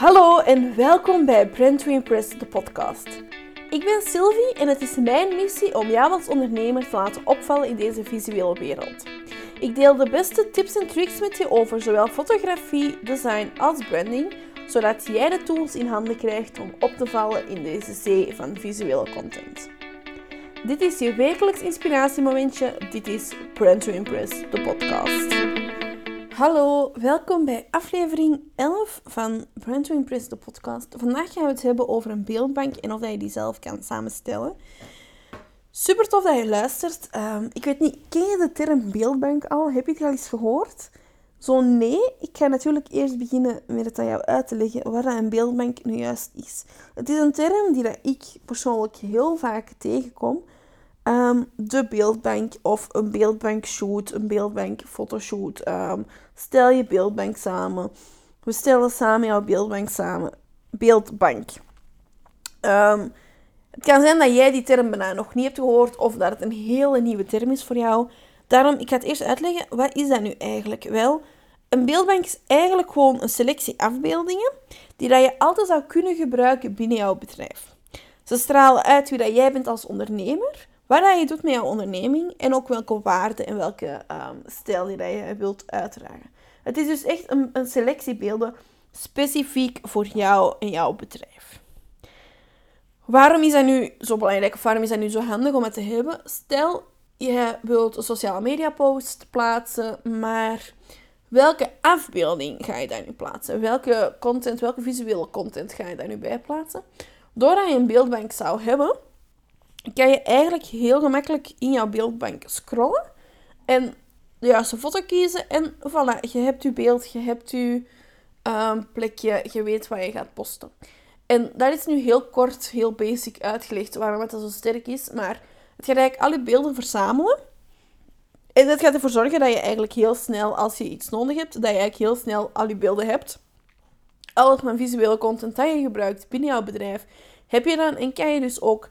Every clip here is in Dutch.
Hallo en welkom bij Brand to Impress, de podcast. Ik ben Sylvie en het is mijn missie om jou als ondernemer te laten opvallen in deze visuele wereld. Ik deel de beste tips en tricks met je over zowel fotografie, design als branding, zodat jij de tools in handen krijgt om op te vallen in deze zee van visuele content. Dit is je wekelijks inspiratiemomentje. Dit is Brand to Impress, de podcast. Hallo, welkom bij aflevering 11 van Brand to Impress, de podcast. Vandaag gaan we het hebben over een beeldbank en of je die zelf kan samenstellen. Super tof dat je luistert. Ik weet niet, ken je de term beeldbank al? Heb je het al eens gehoord? Zo nee, ik ga natuurlijk eerst beginnen met het aan jou uit te leggen waar een beeldbank nu juist is. Het is een term die ik persoonlijk heel vaak tegenkom. De beeldbank of een beeldbankshoot, een beeldbankfotoshoot. Stel je beeldbank samen. We stellen samen jouw beeldbank samen. Beeldbank. Het kan zijn dat jij die term bijna nog niet hebt gehoord of dat het een hele nieuwe term is voor jou. Daarom, ik ga het eerst uitleggen, wat is dat nu eigenlijk? Wel, een beeldbank is eigenlijk gewoon een selectie afbeeldingen die dat je altijd zou kunnen gebruiken binnen jouw bedrijf. Ze stralen uit wie dat jij bent als ondernemer, wat je doet met jouw onderneming en ook welke waarden en welke stijl die dat je wilt uitdragen. Het is dus echt een selectie beelden specifiek voor jou en jouw bedrijf. Waarom is dat nu zo belangrijk of waarom is dat nu zo handig om het te hebben? Stel, je wilt een sociale media post plaatsen, maar welke afbeelding ga je daar nu plaatsen? Welke content, welke visuele content ga je daar nu bij plaatsen? Doordat je een beeldbank zou hebben, kan je eigenlijk heel gemakkelijk in jouw beeldbank scrollen en de juiste foto kiezen. En voilà, je hebt je beeld, je hebt je plekje, je weet wat je gaat posten. En dat is nu heel kort, heel basic uitgelegd waarom het zo sterk is. Maar het gaat eigenlijk al je beelden verzamelen. En dat gaat ervoor zorgen dat je eigenlijk heel snel, als je iets nodig hebt, dat je eigenlijk heel snel al je beelden hebt. Al het visuele content dat je gebruikt binnen jouw bedrijf, heb je dan en kan je dus ook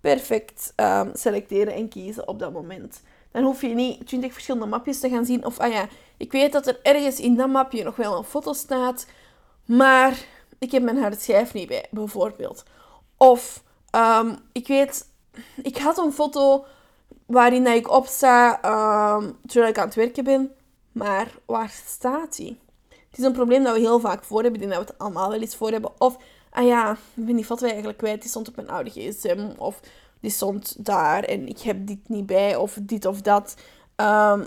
perfect selecteren en kiezen op dat moment. Dan hoef je niet 20 verschillende mapjes te gaan zien. Of, ik weet dat er ergens in dat mapje nog wel een foto staat, maar ik heb mijn harde schijf niet bij, bijvoorbeeld. Of, ik had een foto waarin ik opsta terwijl ik aan het werken ben, maar waar staat die? Het is een probleem dat we heel vaak voor hebben, ik denk dat we het allemaal wel eens voor hebben. Of, ik ben die foto eigenlijk kwijt, die stond op mijn oude gsm. Of die stond daar en ik heb dit niet bij. Of dit of dat.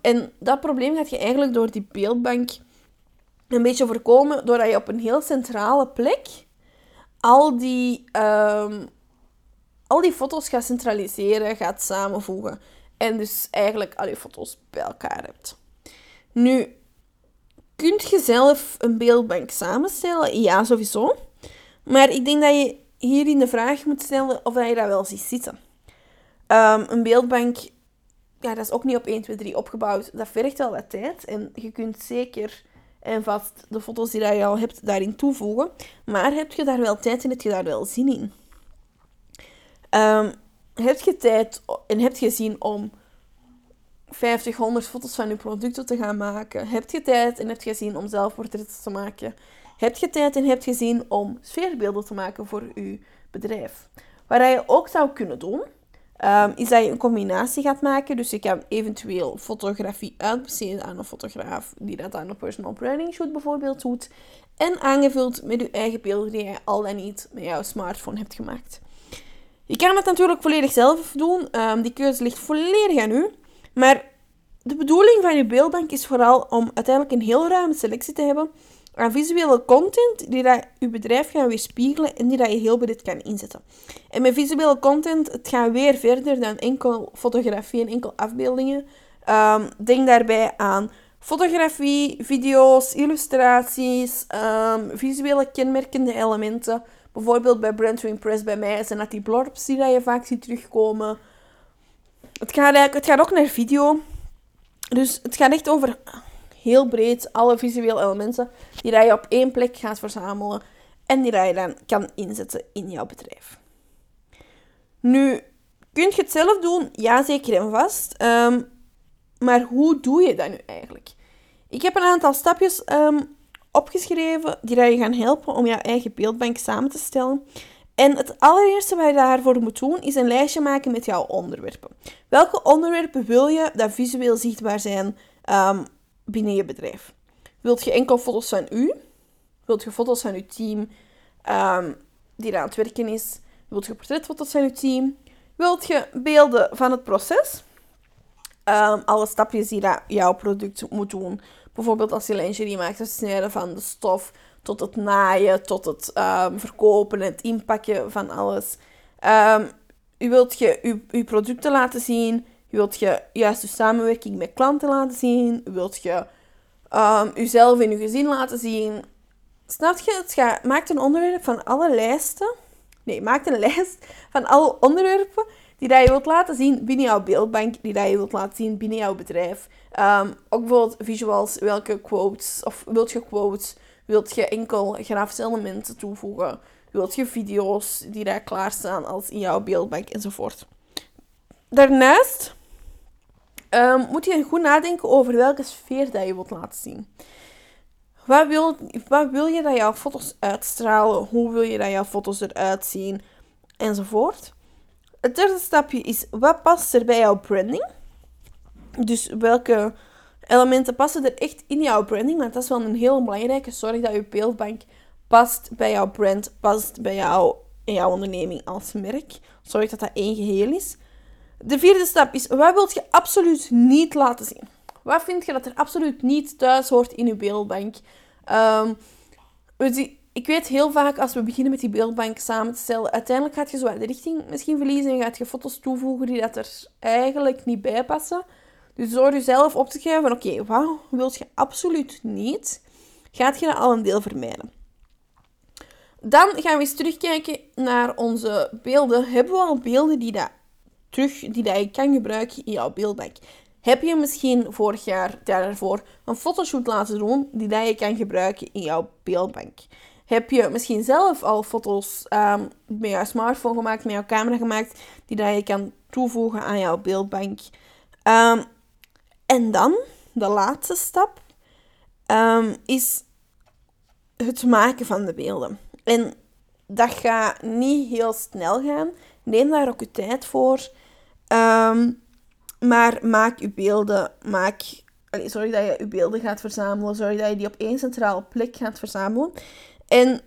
En dat probleem gaat je eigenlijk door die beeldbank een beetje voorkomen. Doordat je op een heel centrale plek al die foto's gaat centraliseren, gaat samenvoegen. En dus eigenlijk al je foto's bij elkaar hebt. Nu, kun je zelf een beeldbank samenstellen? Ja, sowieso. Maar ik denk dat je hierin de vraag moet stellen of je dat wel ziet zitten. Een beeldbank, dat is ook niet op 1, 2, 3 opgebouwd. Dat vergt wel wat tijd. En je kunt zeker en vast de foto's die je al hebt daarin toevoegen. Maar heb je daar wel tijd en heb je daar wel zin in? Heb je tijd en heb je zin om 50, 100 foto's van je producten te gaan maken? Heb je tijd en heb je zin om zelfportretten te maken? Heb je tijd en heb je zin om sfeerbeelden te maken voor je bedrijf? Wat je ook zou kunnen doen, is dat je een combinatie gaat maken. Dus je kan eventueel fotografie uitbesteden aan een fotograaf die dat aan een personal branding shoot bijvoorbeeld doet. En aangevuld met je eigen beelden die je al dan niet met jouw smartphone hebt gemaakt. Je kan het natuurlijk volledig zelf doen. Die keuze ligt volledig aan u. Maar de bedoeling van je beeldbank is vooral om uiteindelijk een heel ruime selectie te hebben aan visuele content die dat je bedrijf gaat weerspiegelen en die dat je heel breed kan inzetten. En met visuele content, het gaat weer verder dan enkel fotografie en enkel afbeeldingen. Denk daarbij aan fotografie, video's, illustraties, visuele kenmerkende elementen. Bijvoorbeeld bij Brand to Impress bij mij zijn dat die blorbs die dat je vaak ziet terugkomen. Het gaat ook naar video. Dus het gaat echt over heel breed alle visuele elementen die je op één plek gaat verzamelen en die je dan kan inzetten in jouw bedrijf. Nu, kun je het zelf doen? Ja, zeker en vast. Maar hoe doe je dat nu eigenlijk? Ik heb een aantal stapjes opgeschreven, die dat je gaan helpen om jouw eigen beeldbank samen te stellen. En het allereerste wat je daarvoor moet doen, is een lijstje maken met jouw onderwerpen. Welke onderwerpen wil je dat visueel zichtbaar zijn binnen je bedrijf? Wilt je enkel foto's van u? Wilt je foto's van je team die daar aan het werken is? Wilt je portretfoto's van je team? Wilt je beelden van het proces? Alle stapjes die dat jouw product moet doen. Bijvoorbeeld als je lingerie maakt, het snijden van de stof, tot het naaien, tot het verkopen en het inpakken van alles. U wilt je uw producten laten zien. U wilt je juist uw samenwerking met klanten laten zien. U wilt je uzelf in uw gezin laten zien. Snap je? Maak een onderwerp van alle lijsten. Nee, maak een lijst van alle onderwerpen die dat je wilt laten zien binnen jouw beeldbank, die dat je wilt laten zien binnen jouw bedrijf. Ook bijvoorbeeld visuals, welke quotes, of wilt je quotes, wilt je enkel grafische elementen toevoegen, wilt je video's die daar klaarstaan als in jouw beeldbank, enzovoort. Daarnaast moet je goed nadenken over welke sfeer dat je wilt laten zien. Wat wil je dat jouw foto's uitstralen? Hoe wil je dat jouw foto's eruit zien? Enzovoort. Het derde stapje is, wat past er bij jouw branding? Dus welke elementen passen er echt in jouw branding? Want dat is wel een heel belangrijke. Zorg dat je beeldbank past bij jouw brand, past bij jouw onderneming als merk. Zorg dat dat één geheel is. De vierde stap is, wat wil je absoluut niet laten zien? Wat vind je dat er absoluut niet thuis hoort in je beeldbank? Ik weet heel vaak, als we beginnen met die beeldbank samen te stellen, uiteindelijk gaat je zo de richting misschien verliezen en gaat je foto's toevoegen die dat er eigenlijk niet bij passen. Dus door jezelf op te schrijven van oké, wat wil je absoluut niet, gaat je dat al een deel vermijden. Dan gaan we eens terugkijken naar onze beelden. Hebben we al beelden die je kan gebruiken in jouw beeldbank? Heb je misschien vorig jaar daarvoor een fotoshoot laten doen die dat je kan gebruiken in jouw beeldbank? Heb je misschien zelf al foto's met jouw smartphone gemaakt, met jouw camera gemaakt, die dat je kan toevoegen aan jouw beeldbank? En dan, de laatste stap, is het maken van de beelden. En dat gaat niet heel snel gaan. Neem daar ook je tijd voor. Maar maak je beelden, zorg dat je je beelden gaat verzamelen, zorg dat je die op één centrale plek gaat verzamelen. En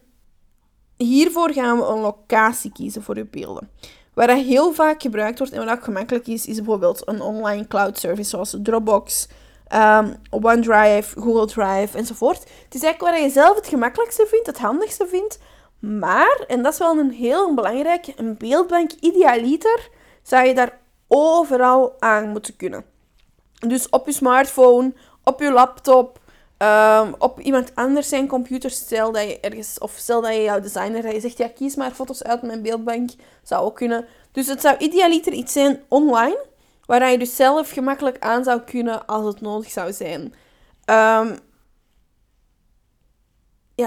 hiervoor gaan we een locatie kiezen voor je beelden. Waar dat heel vaak gebruikt wordt en wat ook gemakkelijk is bijvoorbeeld een online cloud service zoals Dropbox, OneDrive, Google Drive enzovoort. Het is eigenlijk waar je zelf het gemakkelijkste vindt, het handigste vindt. Maar, en dat is wel een heel belangrijk, een beeldbank idealiter zou je daar overal aan moeten kunnen. Dus op je smartphone, op je laptop, op iemand anders zijn computer. Stel dat je jouw designer, dat je zegt, ja, kies maar foto's uit mijn beeldbank. Zou ook kunnen. Dus het zou idealiter iets zijn online, waar je dus zelf gemakkelijk aan zou kunnen als het nodig zou zijn.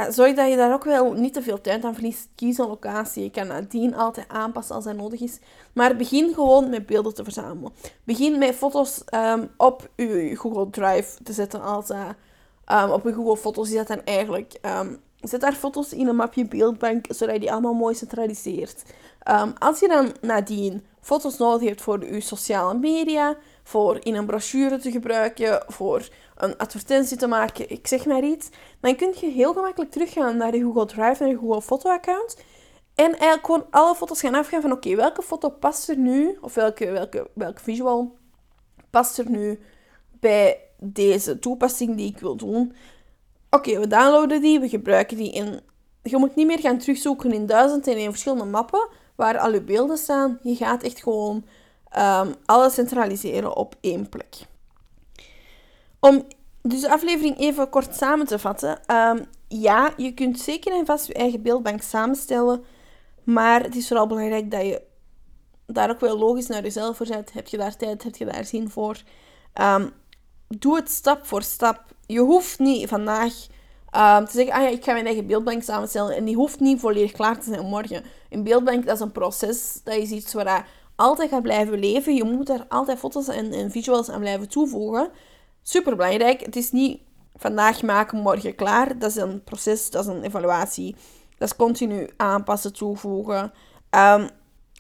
Zorg dat je daar ook wel niet te veel tijd aan verliest. Kies een locatie. Je kan nadien altijd aanpassen als dat nodig is. Maar begin gewoon met beelden te verzamelen. Begin met foto's op je Google Drive te zetten als op je Google Photos is dat dan eigenlijk. Zet daar foto's in een mapje beeldbank, zodat je die allemaal mooi centraliseert. Als je dan nadien foto's nodig hebt voor je sociale media, voor in een brochure te gebruiken, voor een advertentie te maken, ik zeg maar iets, dan kun je heel gemakkelijk teruggaan naar je Google Drive, naar je Google Foto-account. En eigenlijk gewoon alle foto's gaan afgaan van oké, welke foto past er nu, of welke visual past er nu bij deze toepassing die ik wil doen. Oké, we downloaden die, we gebruiken die en je moet niet meer gaan terugzoeken in 1001 verschillende mappen waar al je beelden staan. Je gaat echt gewoon alles centraliseren op één plek. Om dus de aflevering even kort samen te vatten. Je kunt zeker en vast je eigen beeldbank samenstellen, maar het is vooral belangrijk dat je daar ook wel logisch naar jezelf voor zet. Heb je daar tijd, heb je daar zin voor? Doe het stap voor stap. Je hoeft niet vandaag te zeggen, ik ga mijn eigen beeldbank samenstellen. En die hoeft niet volledig klaar te zijn morgen. Een beeldbank, dat is een proces. Dat is iets waar je altijd gaat blijven leven. Je moet daar altijd foto's en visuals aan blijven toevoegen. Superbelangrijk. Het is niet vandaag maken, morgen klaar. Dat is een proces, dat is een evaluatie. Dat is continu aanpassen, toevoegen.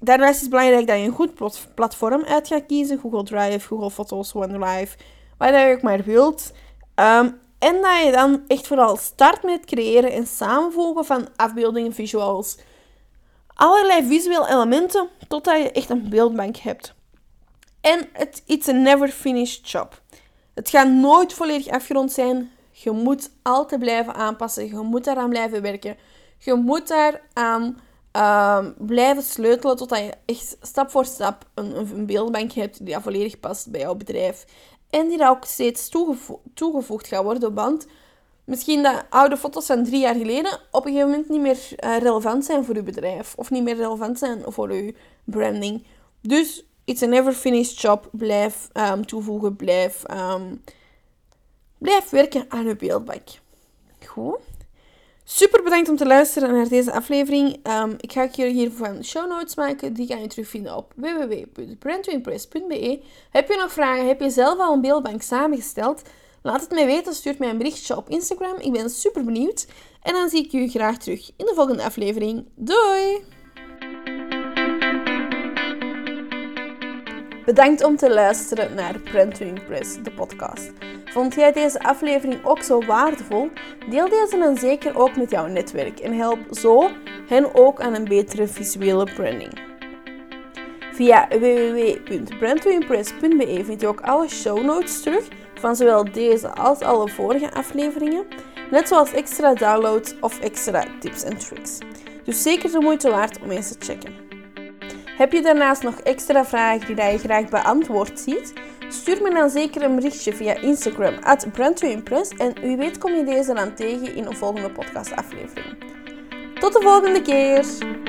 Daarnaast is het belangrijk dat je een goed platform uit gaat kiezen. Google Drive, Google Photos, OneDrive, wat je ook maar wilt. En dat je dan echt vooral start met het creëren en samenvoegen van afbeeldingen, visuals. Allerlei visuele elementen, totdat je echt een beeldbank hebt. En het is een never finished job. Het gaat nooit volledig afgerond zijn. Je moet altijd blijven aanpassen. Je moet daaraan blijven werken. Je moet daaraan blijven sleutelen totdat je echt stap voor stap een beeldbank hebt die volledig past bij jouw bedrijf. En die daar ook steeds toegevoegd gaat worden, want misschien dat oude foto's van 3 jaar geleden op een gegeven moment niet meer relevant zijn voor je bedrijf. Of niet meer relevant zijn voor je branding. Dus it's a never finished job. Blijf toevoegen, blijf werken aan je beeldbank. Goed. Super bedankt om te luisteren naar deze aflevering. Ik ga jullie hiervan show notes maken. Die kan je terugvinden op www.brandtoimpress.be. Heb je nog vragen? Heb je zelf al een beeldbank samengesteld? Laat het mij weten. Stuur mij een berichtje op Instagram. Ik ben super benieuwd. En dan zie ik jullie graag terug in de volgende aflevering. Doei! Bedankt om te luisteren naar Brand to Impress, de podcast. Vond jij deze aflevering ook zo waardevol? Deel deze dan zeker ook met jouw netwerk en help zo hen ook aan een betere visuele branding. Via www.brandtoimpress.be vind je ook alle show notes terug van zowel deze als alle vorige afleveringen, net zoals extra downloads of extra tips en tricks. Dus zeker de moeite waard om eens te checken. Heb je daarnaast nog extra vragen die je graag beantwoord ziet? Stuur me dan zeker een berichtje via Instagram @brandtoimpress en wie weet kom je deze dan tegen in een volgende podcastaflevering. Tot de volgende keer!